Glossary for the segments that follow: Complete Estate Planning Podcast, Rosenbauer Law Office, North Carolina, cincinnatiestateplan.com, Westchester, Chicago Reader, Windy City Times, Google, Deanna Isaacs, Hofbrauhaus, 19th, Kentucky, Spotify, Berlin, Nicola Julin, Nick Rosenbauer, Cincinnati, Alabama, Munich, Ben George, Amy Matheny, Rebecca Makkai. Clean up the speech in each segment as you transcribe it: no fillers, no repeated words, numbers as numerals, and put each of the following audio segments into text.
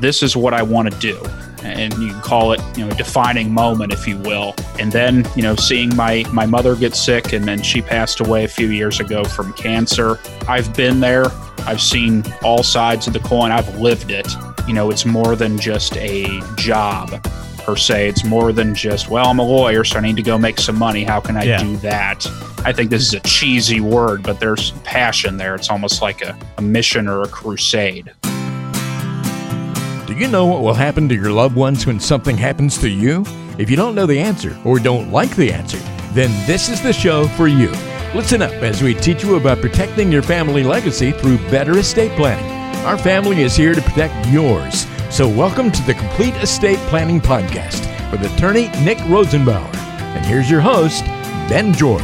this is what I want to do. And you can call it, you know, a defining moment, if you will. And then, you know, seeing my mother get sick, and then she passed away a few years ago from cancer. I've been there. I've seen all sides of the coin. I've lived it. You know, it's more than just a job per se. It's more than just, well, I'm a lawyer, so I need to go make some money. How can I do that? I think this is a cheesy word, but there's passion there. It's almost like a mission or a crusade. Do you know what will happen to your loved ones when something happens to you? If you don't know the answer or don't like the answer, then this is the show for you. Listen up as we teach you about protecting your family legacy through better estate planning. Our family is here to protect yours. So welcome to the Complete Estate Planning Podcast with attorney Nick Rosenbauer. And here's your host, Ben George.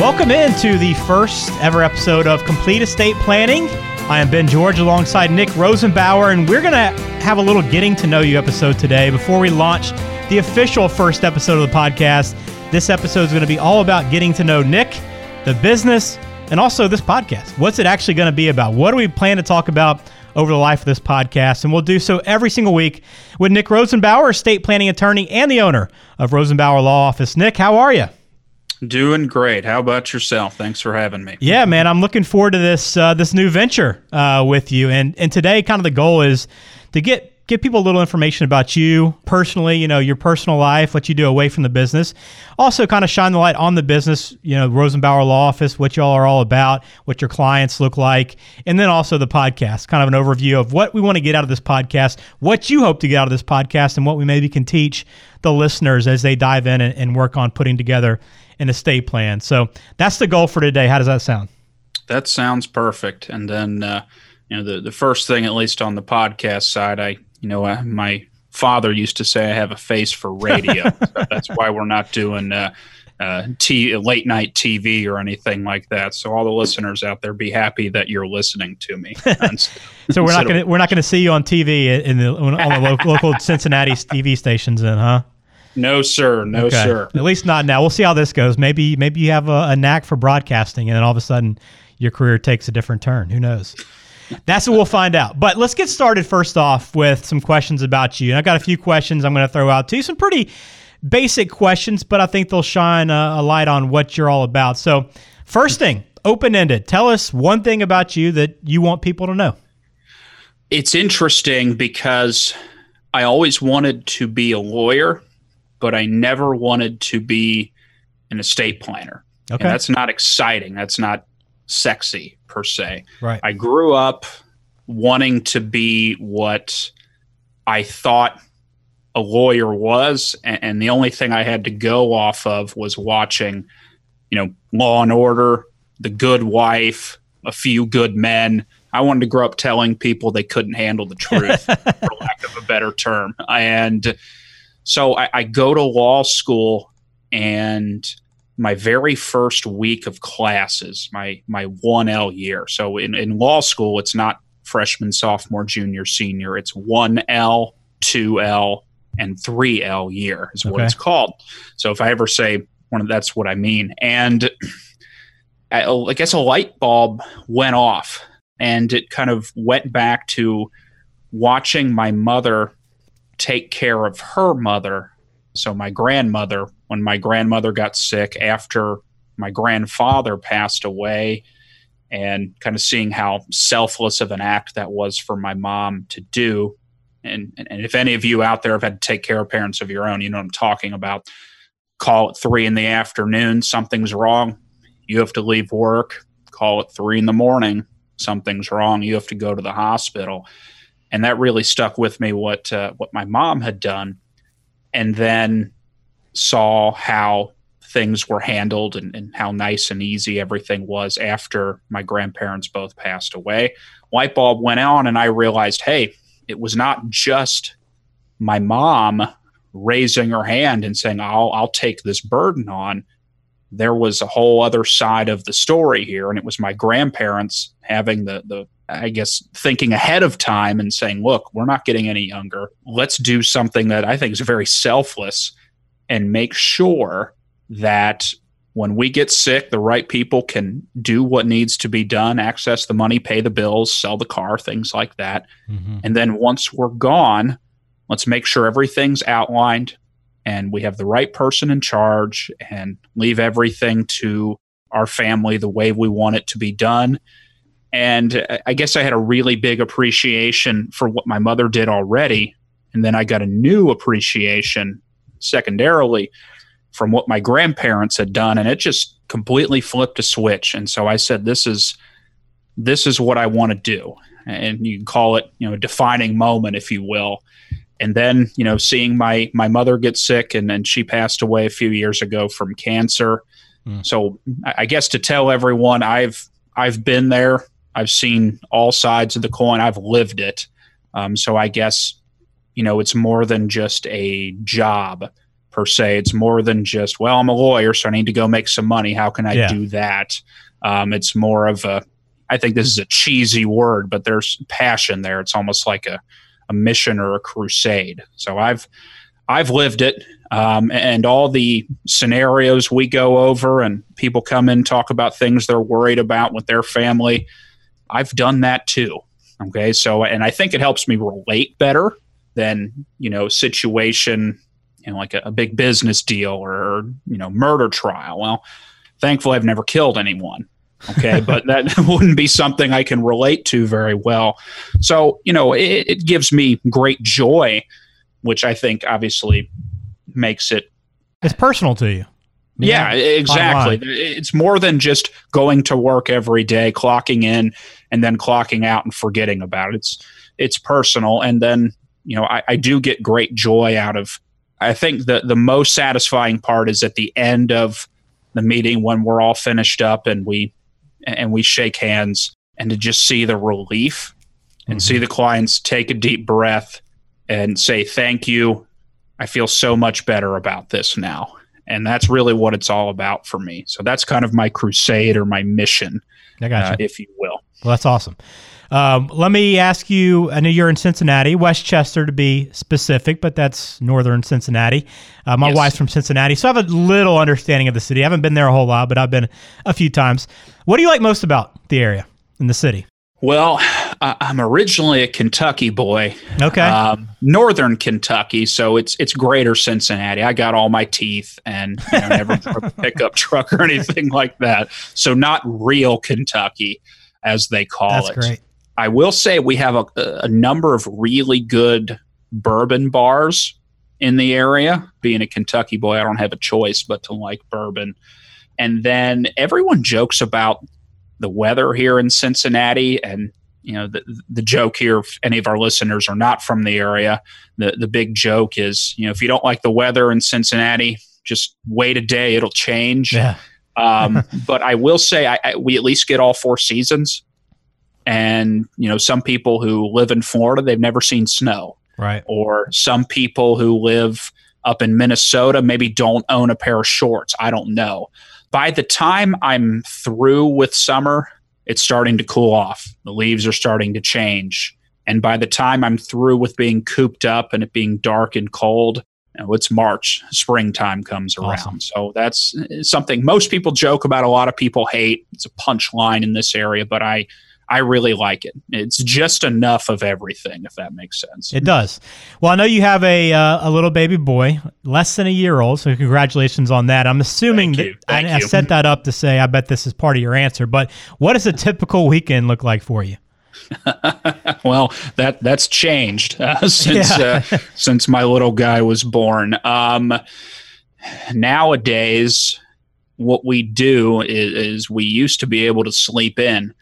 Welcome into the first ever episode of Complete Estate Planning. I am Ben George alongside Nick Rosenbauer, and we're going to have a little getting to know you episode today before we launch the official first episode of the podcast. This episode is going to be all about getting to know Nick, the business, and also this podcast. What's it actually going to be about? What do we plan to talk about over the life of this podcast? And we'll do so every single week with Nick Rosenbauer, estate planning attorney and the owner of Rosenbauer Law Office. Nick, how are you? Doing great. How about yourself? Thanks for having me. Yeah, man, I'm looking forward to this new venture with you. And today, kind of the goal is to get people a little information about you personally, you know, your personal life, what you do away from the business. Also, kind of shine the light on the business, you know, Rosenbauer Law Office, what y'all are all about, what your clients look like, and then also the podcast. Kind of an overview of what we want to get out of this podcast, what you hope to get out of this podcast, and what we maybe can teach the listeners as they dive in and work on putting together an estate plan. So that's the goal for today. How does that sound? That sounds perfect. And then, you know, the first thing, at least on the podcast side, I my father used to say I have a face for radio. So that's why we're not doing late night TV or anything like that. So all the listeners out there, be happy that you're listening to me. So we're not going to see you on TV on the local Cincinnati TV stations, then, huh? No, sir. No, okay. Sir. At least not now. We'll see how this goes. Maybe you have a knack for broadcasting, and then all of a sudden your career takes a different turn. Who knows? That's what we'll find out. But let's get started first off with some questions about you. And I've got a few questions I'm going to throw out to you, some pretty basic questions, but I think they'll shine a light on what you're all about. So first thing, open-ended. Tell us one thing about you that you want people to know. It's interesting because I always wanted to be a lawyer, but I never wanted to be an estate planner. Okay. And that's not exciting. That's not sexy per se. Right. I grew up wanting to be what I thought a lawyer was. And the only thing I had to go off of was watching, you know, Law and Order, The Good Wife, A Few Good Men. I wanted to grow up telling people they couldn't handle the truth, for lack of a better term. And so I go to law school, and my very first week of classes, my 1L year. So in law school, it's not freshman, sophomore, junior, senior. It's 1L, 2L, and 3L year is what it's called. So if I ever say one, that's what I mean. And I guess a light bulb went off, and it kind of went back to watching my mother take care of her mother. So my grandmother, when my grandmother got sick after my grandfather passed away, and kind of seeing how selfless of an act that was for my mom to do. And if any of you out there have had to take care of parents of your own, you know what I'm talking about. Call at 3 p.m, something's wrong. You have to leave work. Call at 3 a.m, something's wrong. You have to go to the hospital. And that really stuck with me, what my mom had done, and then saw how things were handled and how nice and easy everything was after my grandparents both passed away. Light bulb went on, and I realized, hey, it was not just my mom raising her hand and saying, I'll take this burden on. There was a whole other side of the story here, and it was my grandparents having the I guess, thinking ahead of time and saying, look, we're not getting any younger. Let's do something that I think is very selfless and make sure that When we get sick, the right people can do what needs to be done, access the money, pay the bills, sell the car, things like that. Mm-hmm. And then once we're gone, let's make sure everything's outlined and we have the right person in charge and leave everything to our family the way we want it to be done. And I guess I had a really big appreciation for what my mother did already. And then I got a new appreciation secondarily from what my grandparents had done, and it just completely flipped a switch. And so I said, this is what I want to do. And you can call it, a defining moment, if you will. And then, seeing my mother get sick, and then she passed away a few years ago from cancer. Mm. So I guess to tell everyone, I've been there. I've seen all sides of the coin. I've lived it. So I guess, it's more than just a job per se. It's more than just, well, I'm a lawyer, so I need to go make some money. How can I do that? It's more of a, I think this is a cheesy word, but there's passion there. It's almost like a mission or a crusade. So I've lived it. And all the scenarios we go over and people come in, talk about things they're worried about with their family. I've done that too. Okay. So, and I think it helps me relate better than, situation, like a big business deal or, murder trial. Well, thankfully I've never killed anyone. Okay. But that wouldn't be something I can relate to very well. So, it gives me great joy, which I think obviously makes it. It's personal to you. Yeah, exactly. It's more than just going to work every day, clocking in and then clocking out and forgetting about it. It's personal. And then, I do get great joy out of, I think the most satisfying part is at the end of the meeting when we're all finished up and we shake hands, and to just see the relief and see the clients take a deep breath and say, thank you. I feel so much better about this now. And that's really what it's all about for me. So that's kind of my crusade or my mission, if you will. Well, that's awesome. Let me ask you, I know you're in Cincinnati, Westchester to be specific, but that's northern Cincinnati. My wife's from Cincinnati, so I have a little understanding of the city. I haven't been there a whole lot, but I've been a few times. What do you like most about the area in the city? Well, I'm originally a Kentucky boy. Okay. Northern Kentucky, so it's greater Cincinnati. I got all my teeth and never drove a pickup truck or anything like that. So not real Kentucky, as they call it. That's great. I will say we have a number of really good bourbon bars in the area. Being a Kentucky boy, I don't have a choice but to like bourbon. And then everyone jokes about the weather here in Cincinnati, and the joke here, if any of our listeners are not from the area, the big joke is, if you don't like the weather in Cincinnati, just wait a day, it'll change. Yeah. But I will say we at least get all four seasons. And, some people who live in Florida, they've never seen snow. Right. Or some people who live up in Minnesota maybe don't own a pair of shorts. I don't know. By the time I'm through with summer, it's starting to cool off. The leaves are starting to change. And by the time I'm through with being cooped up and it being dark and cold, it's March. Springtime comes around. Awesome. So that's something most people joke about. A lot of people hate. It's a punchline in this area, but I really like it. It's just enough of everything, if that makes sense. It does. Well, I know you have a little baby boy, less than a year old, so congratulations on that. I'm assuming that I set that up to say, I bet this is part of your answer, but what does a typical weekend look like for you? Well, that's changed since my little guy was born. Nowadays, what we do is we used to be able to sleep in.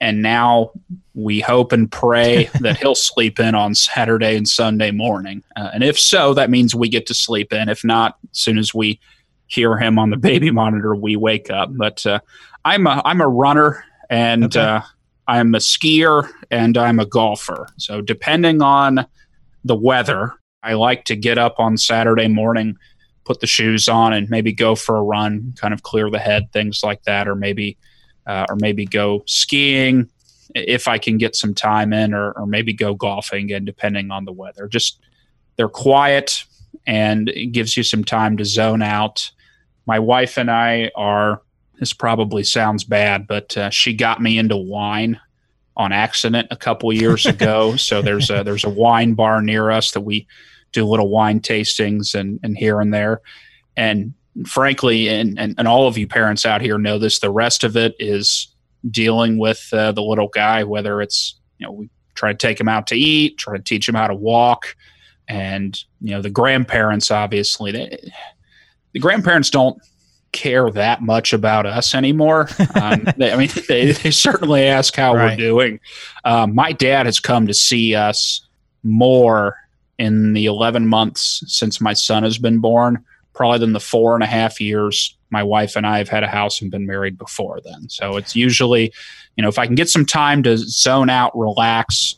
And now we hope and pray that he'll sleep in on Saturday and Sunday morning. And if so, that means we get to sleep in. If not, as soon as we hear him on the baby monitor, we wake up. But I'm a runner, and I'm a skier, and I'm a golfer. So depending on the weather, I like to get up on Saturday morning, put the shoes on, and maybe go for a run, kind of clear the head, things like that, or maybe go skiing if I can get some time in, or maybe go golfing, and depending on the weather. Just they're quiet, and it gives you some time to zone out. My wife and I are, this probably sounds bad, but she got me into wine on accident a couple years ago. So there's a wine bar near us that we do little wine tastings and here and there. And frankly, and all of you parents out here know this, the rest of it is dealing with the little guy, whether it's, you know, we try to take him out to eat, try to teach him how to walk. And, you know, the grandparents, obviously, the grandparents don't care that much about us anymore. They certainly ask how right. we're doing. My dad has come to see us more in the 11 months since my son has been born, probably than the 4.5 years my wife and I have had a house and been married before then. So it's usually, you know, if I can get some time to zone out, relax,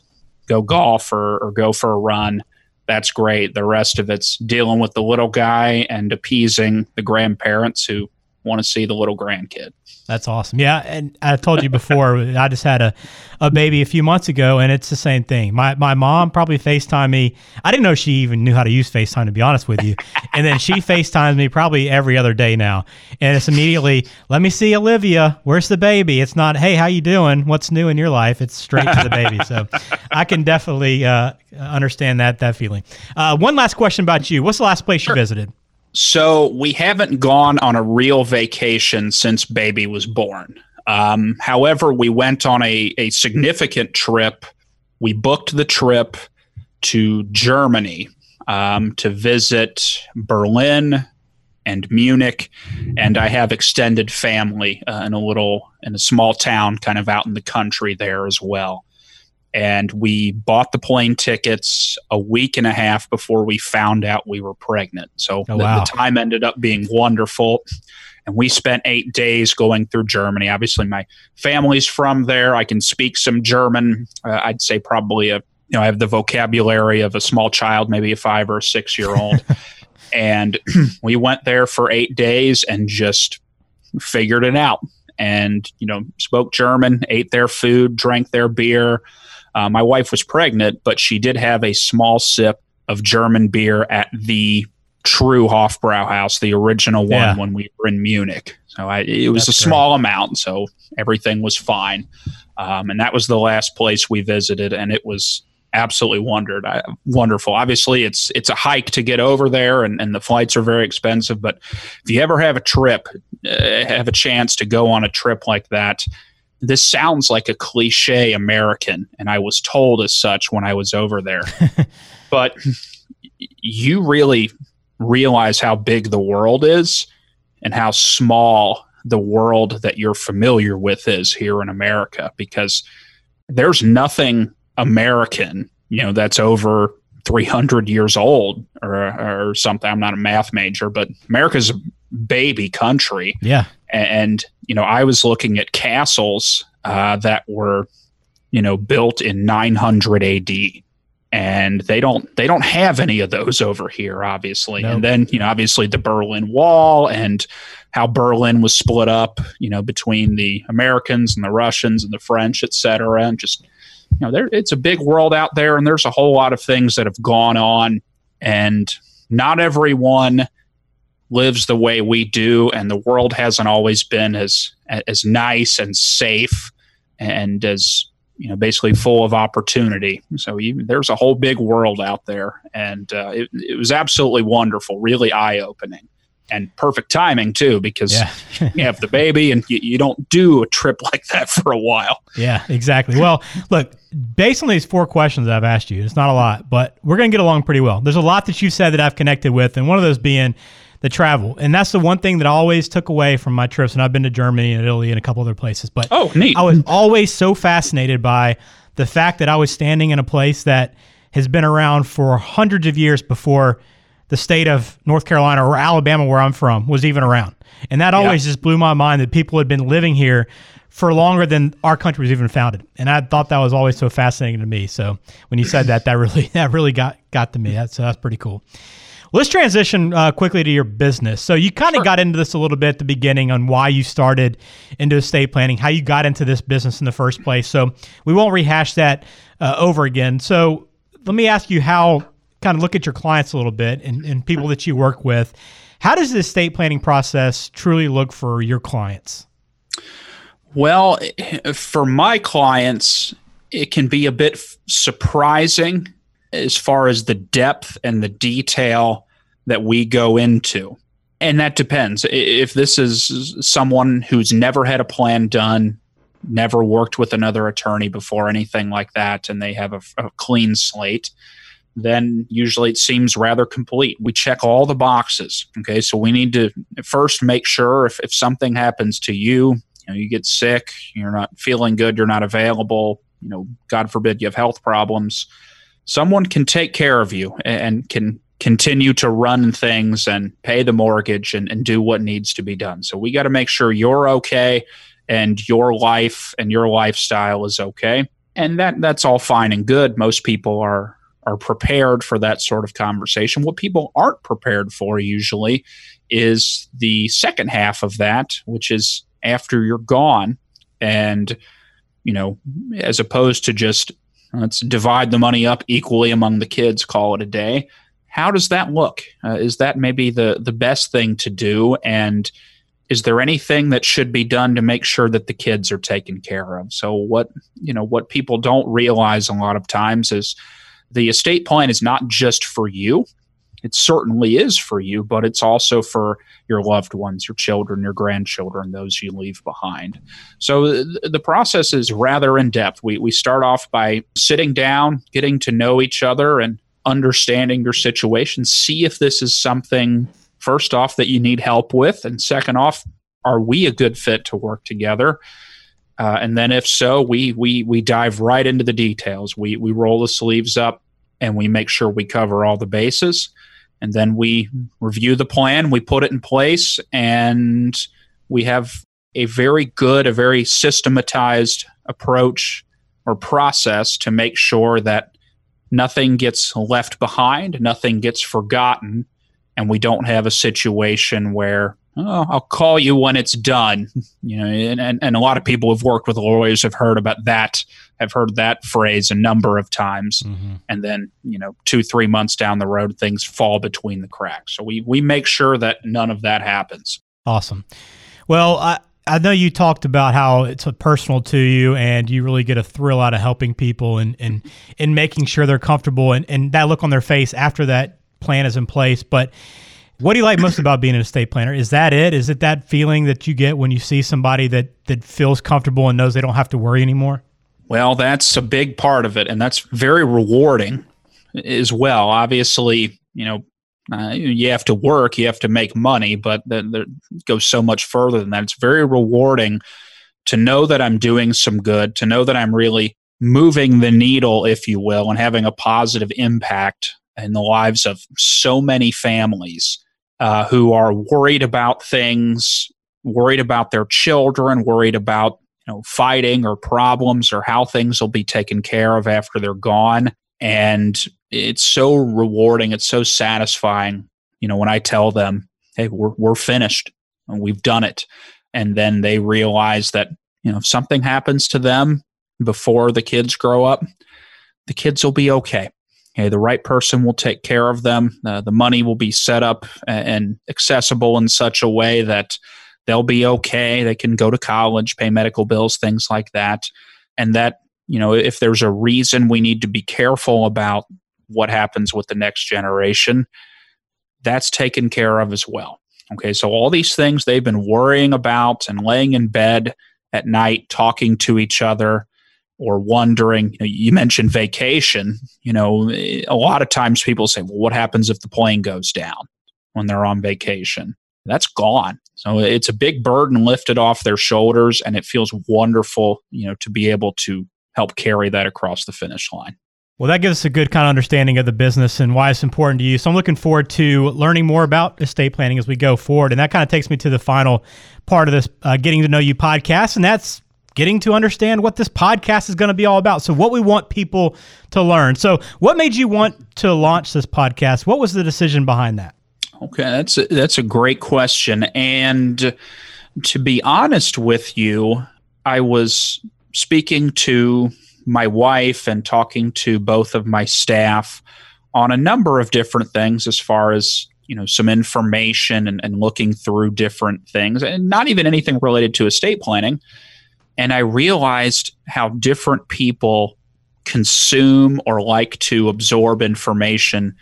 go golf or go for a run, that's great. The rest of it's dealing with the little guy and appeasing the grandparents who want to see the little grandkid. That's awesome. Yeah. And I told you before, I just had a baby a few months ago, and it's the same thing. My mom probably FaceTimed me. I didn't know she even knew how to use FaceTime, to be honest with you. And then she FaceTimes me probably every other day now. And it's immediately, let me see Olivia. Where's the baby? It's not, hey, how you doing? What's new in your life? It's straight to the baby. So I can definitely understand that feeling. One last question about you. What's the last place you visited? So we haven't gone on a real vacation since baby was born. However, we went on a significant trip. We booked the trip to Germany to visit Berlin and Munich, and I have extended family in a small town kind of out in the country there as well. And we bought the plane tickets a week and a half before we found out we were pregnant. So the time ended up being wonderful. And we spent 8 days going through Germany. Obviously, my family's from there. I can speak some German. I'd say probably, I have the vocabulary of a small child, maybe a 5 or 6 year old. And we went there for 8 days and just figured it out. And, spoke German, ate their food, drank their beer. My wife was pregnant, but she did have a small sip of German beer at the true Hofbrauhaus, the original one when we were in Munich. So it was That's a small great. Amount, so everything was fine. And that was the last place we visited, and it was absolutely wonderful. Obviously, it's a hike to get over there, and the flights are very expensive. But if you ever have a trip, have a chance to go on a trip like that, this sounds like a cliche American, and I was told as such when I was over there. But you really realize how big the world is and how small the world that you're familiar with is here in America, because there's nothing American, that's over 300 years old or something. I'm not a math major, but America's a baby country. Yeah. And, I was looking at castles that were, built in 900 AD, and they don't have any of those over here, obviously. Nope. And then, obviously the Berlin Wall and how Berlin was split up, between the Americans and the Russians and the French, et cetera. And just, it's a big world out there, and there's a whole lot of things that have gone on, and not everyone lives the way we do, and the world hasn't always been as nice and safe and as basically full of opportunity. So there's a whole big world out there, and it was absolutely wonderful, really eye-opening, and perfect timing too, because you have the baby and you don't do a trip like that for a while. Yeah, exactly. Well, look, based on these 4 questions I've asked you, it's not a lot, but we're going to get along pretty well. There's a lot that you said that I've connected with, and one of those being the travel. And that's the one thing that I always took away from my trips. And I've been to Germany and Italy and a couple other places, but I was always so fascinated by the fact that I was standing in a place that has been around for hundreds of years before the state of North Carolina or Alabama, where I'm from, was even around. And that always just blew my mind, that people had been living here for longer than our country was even founded. And I thought that was always so fascinating to me. So when you said that, that really got to me. That's pretty cool. Let's transition quickly to your business. So you kind of got into this a little bit at the beginning on why you started into estate planning, how you got into this business in the first place. So we won't rehash that over again. So let me ask you, how kind of look at your clients a little bit and people that you work with. How does the estate planning process truly look for your clients? Well, for my clients, it can be a bit surprising as far as the depth and the detail that we go into. And that depends. If this is someone who's never had a plan done, never worked with another attorney before, anything like that, and they have a clean slate, then usually it seems rather complete. We check all the boxes. Okay, so we need to first make sure if something happens to you, you get sick, you're not feeling good, you're not available, God forbid you have health problems, someone can take care of you and can continue to run things and pay the mortgage and do what needs to be done. So we got to make sure you're okay and your life and your lifestyle is okay. And that's all fine and good. Most people are prepared for that sort of conversation. What people aren't prepared for usually is the second half of that, which is after you're gone. And, as opposed to just let's divide the money up equally among the kids, call it a day. How does that look? Is that maybe the best thing to do? And is there anything that should be done to make sure that the kids are taken care of? So what people don't realize a lot of times is the estate plan is not just for you. It certainly is for you, but it's also for your loved ones, your children, your grandchildren, those you leave behind. So the process is rather in-depth. We start off by sitting down, getting to know each other, and understanding your situation. See if this is something, first off, that you need help with, and second off, are we a good fit to work together? And then if so, we dive right into the details. We roll the sleeves up and we make sure we cover all the bases. And then we review the plan, we put it in place, and we have a very systematized approach or process to make sure that nothing gets left behind, nothing gets forgotten, and we don't have a situation where, I'll call you when it's done. And a lot of people who've worked with lawyers have heard that phrase a number of times. Mm-hmm. And then, 2-3 months down the road, things fall between the cracks. So we make sure that none of that happens. Awesome. Well, I know you talked about how it's personal to you and you really get a thrill out of helping people and making sure they're comfortable and that look on their face after that plan is in place. But what do you like most about being an estate planner? Is that it? Is it that feeling that you get when you see somebody that feels comfortable and knows they don't have to worry anymore? Well, that's a big part of it. And that's very rewarding as well. Obviously, you have to work, you have to make money, but it goes so much further than that. It's very rewarding to know that I'm doing some good, to know that I'm really moving the needle, if you will, and having a positive impact in the lives of so many families who are worried about things, worried about their children, worried about fighting or problems or how things will be taken care of after they're gone. And it's so rewarding. It's so satisfying. When I tell them, hey, we're finished and we've done it. And then they realize that, if something happens to them before the kids grow up, the kids will be okay. Hey, the right person will take care of them. The money will be set up and accessible in such a way that they'll be okay. They can go to college, pay medical bills, things like that. And that, if there's a reason we need to be careful about what happens with the next generation, that's taken care of as well. Okay, so all these things they've been worrying about and laying in bed at night, talking to each other or wondering, you mentioned vacation, a lot of times people say, well, what happens if the plane goes down when they're on vacation? That's gone. So it's a big burden lifted off their shoulders, and it feels wonderful, to be able to help carry that across the finish line. Well, that gives us a good kind of understanding of the business and why it's important to you. So I'm looking forward to learning more about estate planning as we go forward. And that kind of takes me to the final part of this Getting to Know You podcast, and that's getting to understand what this podcast is going to be all about. So what we want people to learn. So what made you want to launch this podcast? What was the decision behind that? Okay, that's a great question. And to be honest with you, I was speaking to my wife and talking to both of my staff on a number of different things as far as some information and looking through different things, and not even anything related to estate planning. And I realized how different people consume or like to absorb information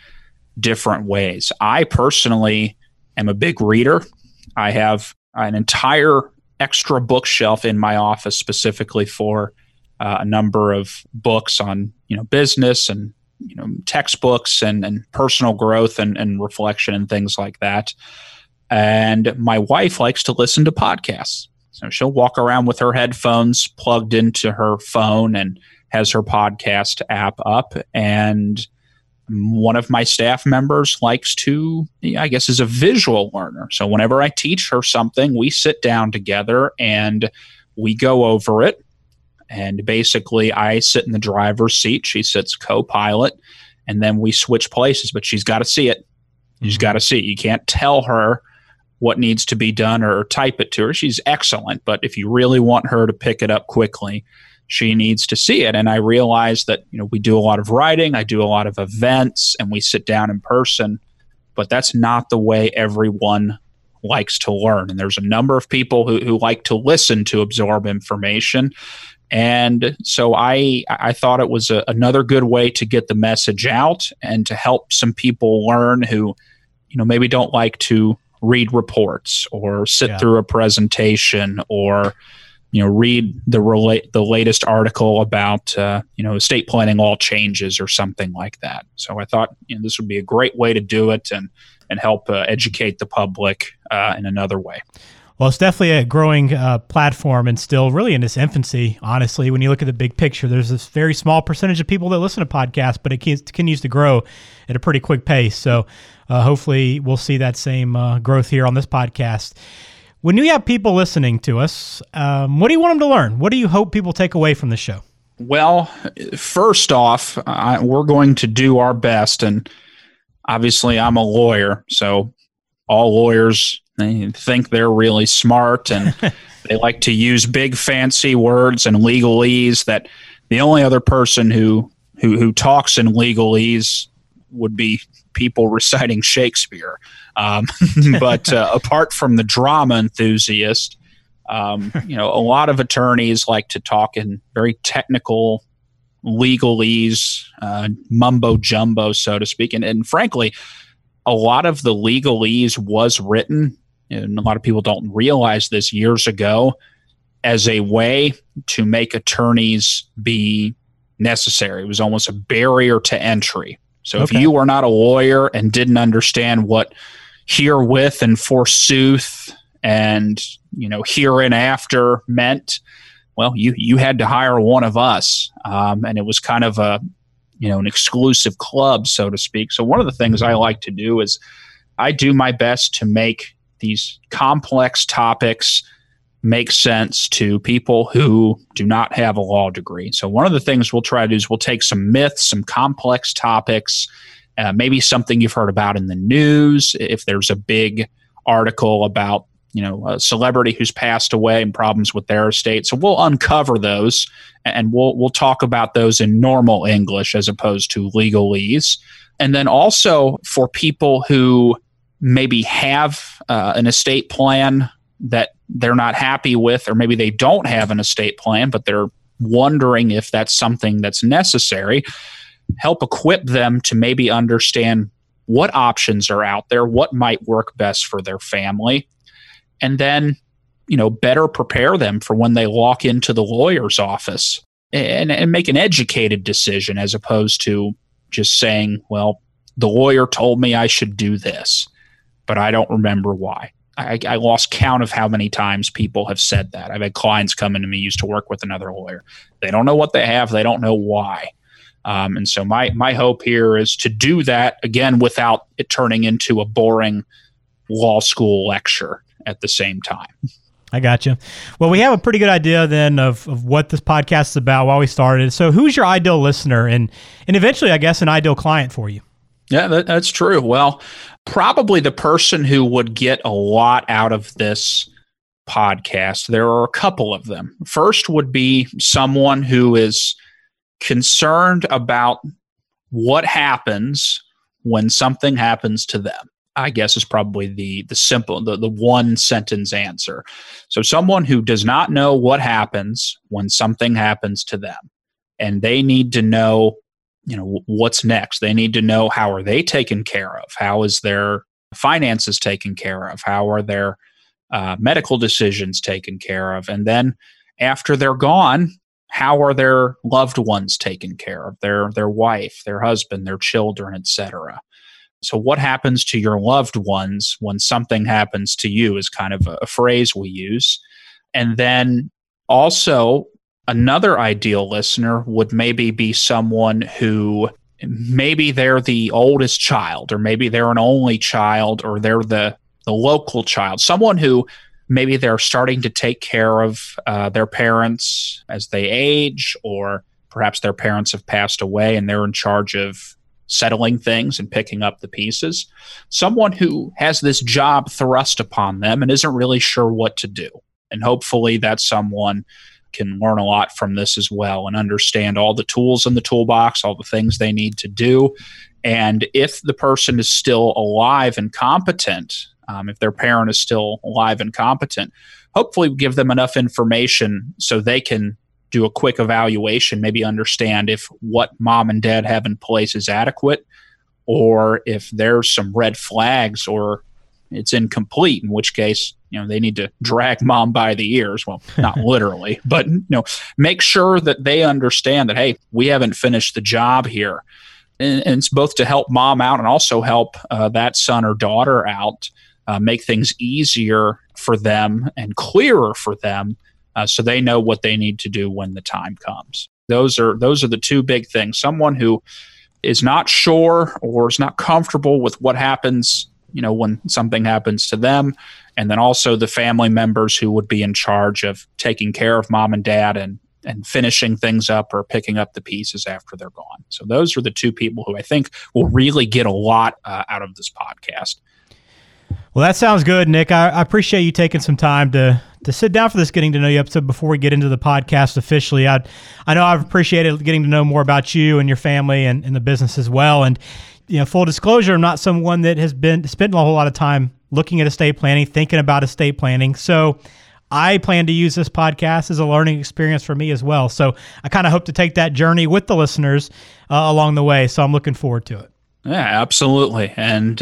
different ways. I personally am a big reader. I have an entire extra bookshelf in my office specifically for a number of books on business and textbooks and personal growth and reflection and things like that. And my wife likes to listen to podcasts. So she'll walk around with her headphones plugged into her phone and has her podcast app up. And one of my staff members likes to, is a visual learner. So whenever I teach her something, we sit down together and we go over it. And basically, I sit in the driver's seat. She sits co-pilot, and then we switch places. But she's got to see it. She's got to see it. You can't tell her what needs to be done or type it to her. She's excellent, but if you really want her to pick it up quickly, she needs to see it. And I realized that we do a lot of writing, I do a lot of events, and we sit down in person, but that's not the way everyone likes to learn. And there's a number of people who like to listen to absorb information. And so I thought it was another good way to get the message out and to help some people learn who maybe don't like to read reports or sit through a presentation or read the latest article about estate planning law changes or something like that. So I thought this would be a great way to do it and help educate the public in another way. Well, it's definitely a growing platform and still really in its infancy, honestly. When you look at the big picture, there's this very small percentage of people that listen to podcasts, but it continues to grow at a pretty quick pace. So hopefully we'll see that same growth here on this podcast. When you have people listening to us, what do you want them to learn? What do you hope people take away from the show? Well, first off, we're going to do our best. And obviously, I'm a lawyer, so all lawyers, they think they're really smart and they like to use big fancy words and legalese that the only other person who talks in legalese would be people reciting Shakespeare. But apart from the drama enthusiast, a lot of attorneys like to talk in very technical legalese, mumbo jumbo, so to speak. And frankly, a lot of the legalese was written, and a lot of people don't realize this, years ago, as a way to make attorneys be necessary. It was almost a barrier to entry. So if you were not a lawyer and didn't understand what herewith and forsooth and hereinafter meant, well, you had to hire one of us, and it was kind of a an exclusive club, so to speak. So one of the things I like to do is I do my best to make these complex topics make sense to people who do not have a law degree. So one of the things we'll try to do is we'll take some myths, some complex topics, maybe something you've heard about in the news. If there's a big article about a celebrity who's passed away and problems with their estate. So we'll uncover those and we'll talk about those in normal English as opposed to legalese. And then also for people who maybe have an estate plan that they're not happy with, or maybe they don't have an estate plan, but they're wondering if that's something that's necessary, help equip them to maybe understand what options are out there, what might work best for their family. And then, better prepare them for when they walk into the lawyer's office and make an educated decision as opposed to just saying, well, the lawyer told me I should do this, but I don't remember why. I lost count of how many times people have said that. I've had clients come into me, used to work with another lawyer. They don't know what they have. They don't know why. And so my hope here is to do that, again, without it turning into a boring law school lecture at the same time. I got you. Well, we have a pretty good idea then of what this podcast is about while we started. So who's your ideal listener and eventually, I guess, an ideal client for you? Yeah, that's true. Well, probably the person who would get a lot out of this podcast. There are a couple of them. First would be someone who is concerned about what happens when something happens to them. I guess is probably the simple, the one sentence answer. So someone who does not know what happens when something happens to them, and they need to know, you know, what's next. They need to know, how are they taken care of? How is their finances taken care of? How are their medical decisions taken care of? And then after they're gone, how are their loved ones taken care of? Their wife, their husband, their children, etc. So what happens to your loved ones when something happens to you is kind of a phrase we use. And then also another ideal listener would maybe be someone who, maybe they're the oldest child, or maybe they're an only child, or they're the local child, someone who maybe they're starting to take care of their parents as they age, or perhaps their parents have passed away and they're in charge of settling things and picking up the pieces. Someone who has this job thrust upon them and isn't really sure what to do. And hopefully that someone can learn a lot from this as well, and understand all the tools in the toolbox, all the things they need to do. And if the person is still alive and competent, if their parent is still alive and competent, hopefully give them enough information so they can do a quick evaluation, maybe understand if what mom and dad have in place is adequate, or if there's some red flags or it's incomplete, in which case, you know, they need to drag mom by the ears. Well, not literally, but, you know, make sure that they understand that, hey, we haven't finished the job here. And it's both to help mom out and also help that son or daughter out, make things easier for them and clearer for them, so they know what they need to do when the time comes. Those are the two big things. Someone who is not sure or is not comfortable with what happens, you know, when something happens to them, and then also the family members who would be in charge of taking care of mom and dad and finishing things up or picking up the pieces after they're gone. So those are the two people who I think will really get a lot out of this podcast. Well, that sounds good, Nick. I appreciate you taking some time to sit down for this getting to know you episode before we get into the podcast officially. I know I've appreciated getting to know more about you and your family and the business as well. And, you know, full disclosure, I'm not someone that has spent a whole lot of time looking at estate planning, thinking about estate planning. So I plan to use this podcast as a learning experience for me as well. So I kind of hope to take that journey with the listeners along the way. So I'm looking forward to it. Yeah, absolutely. And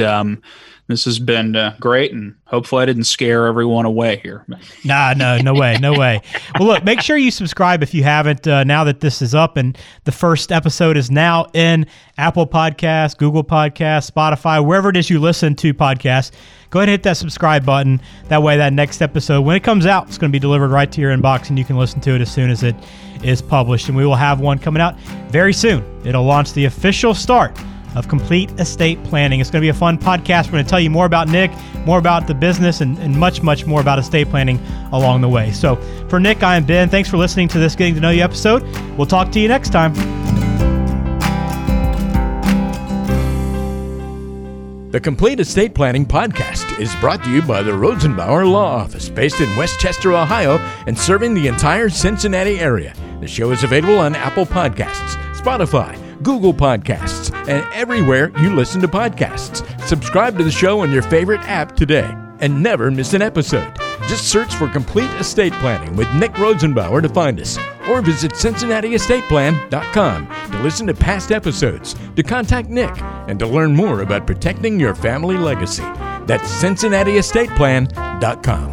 this has been great, and hopefully I didn't scare everyone away here. No way. Well, look, make sure you subscribe if you haven't now that this is up, and the first episode is now in Apple Podcasts, Google Podcasts, Spotify, wherever it is you listen to podcasts. Go ahead and hit that subscribe button. That way that next episode, when it comes out, it's going to be delivered right to your inbox, and you can listen to it as soon as it is published. And we will have one coming out very soon. It'll launch the official start of Complete Estate Planning. It's going to be a fun podcast. We're going to tell you more about Nick, more about the business, and much, much more about estate planning along the way. So for Nick, I am Ben. Thanks for listening to this Getting to Know You episode. We'll talk to you next time. The Complete Estate Planning Podcast is brought to you by the Rosenbauer Law Office, based in Westchester, Ohio, and serving the entire Cincinnati area. The show is available on Apple Podcasts, Spotify, Google Podcasts, and everywhere you listen to podcasts. Subscribe to the show on your favorite app today and never miss an episode. Just search for Complete Estate Planning with Nick Rosenbauer to find us, or visit cincinnatiestateplan.com to listen to past episodes, to contact Nick, and to learn more about protecting your family legacy. That's cincinnatiestateplan.com.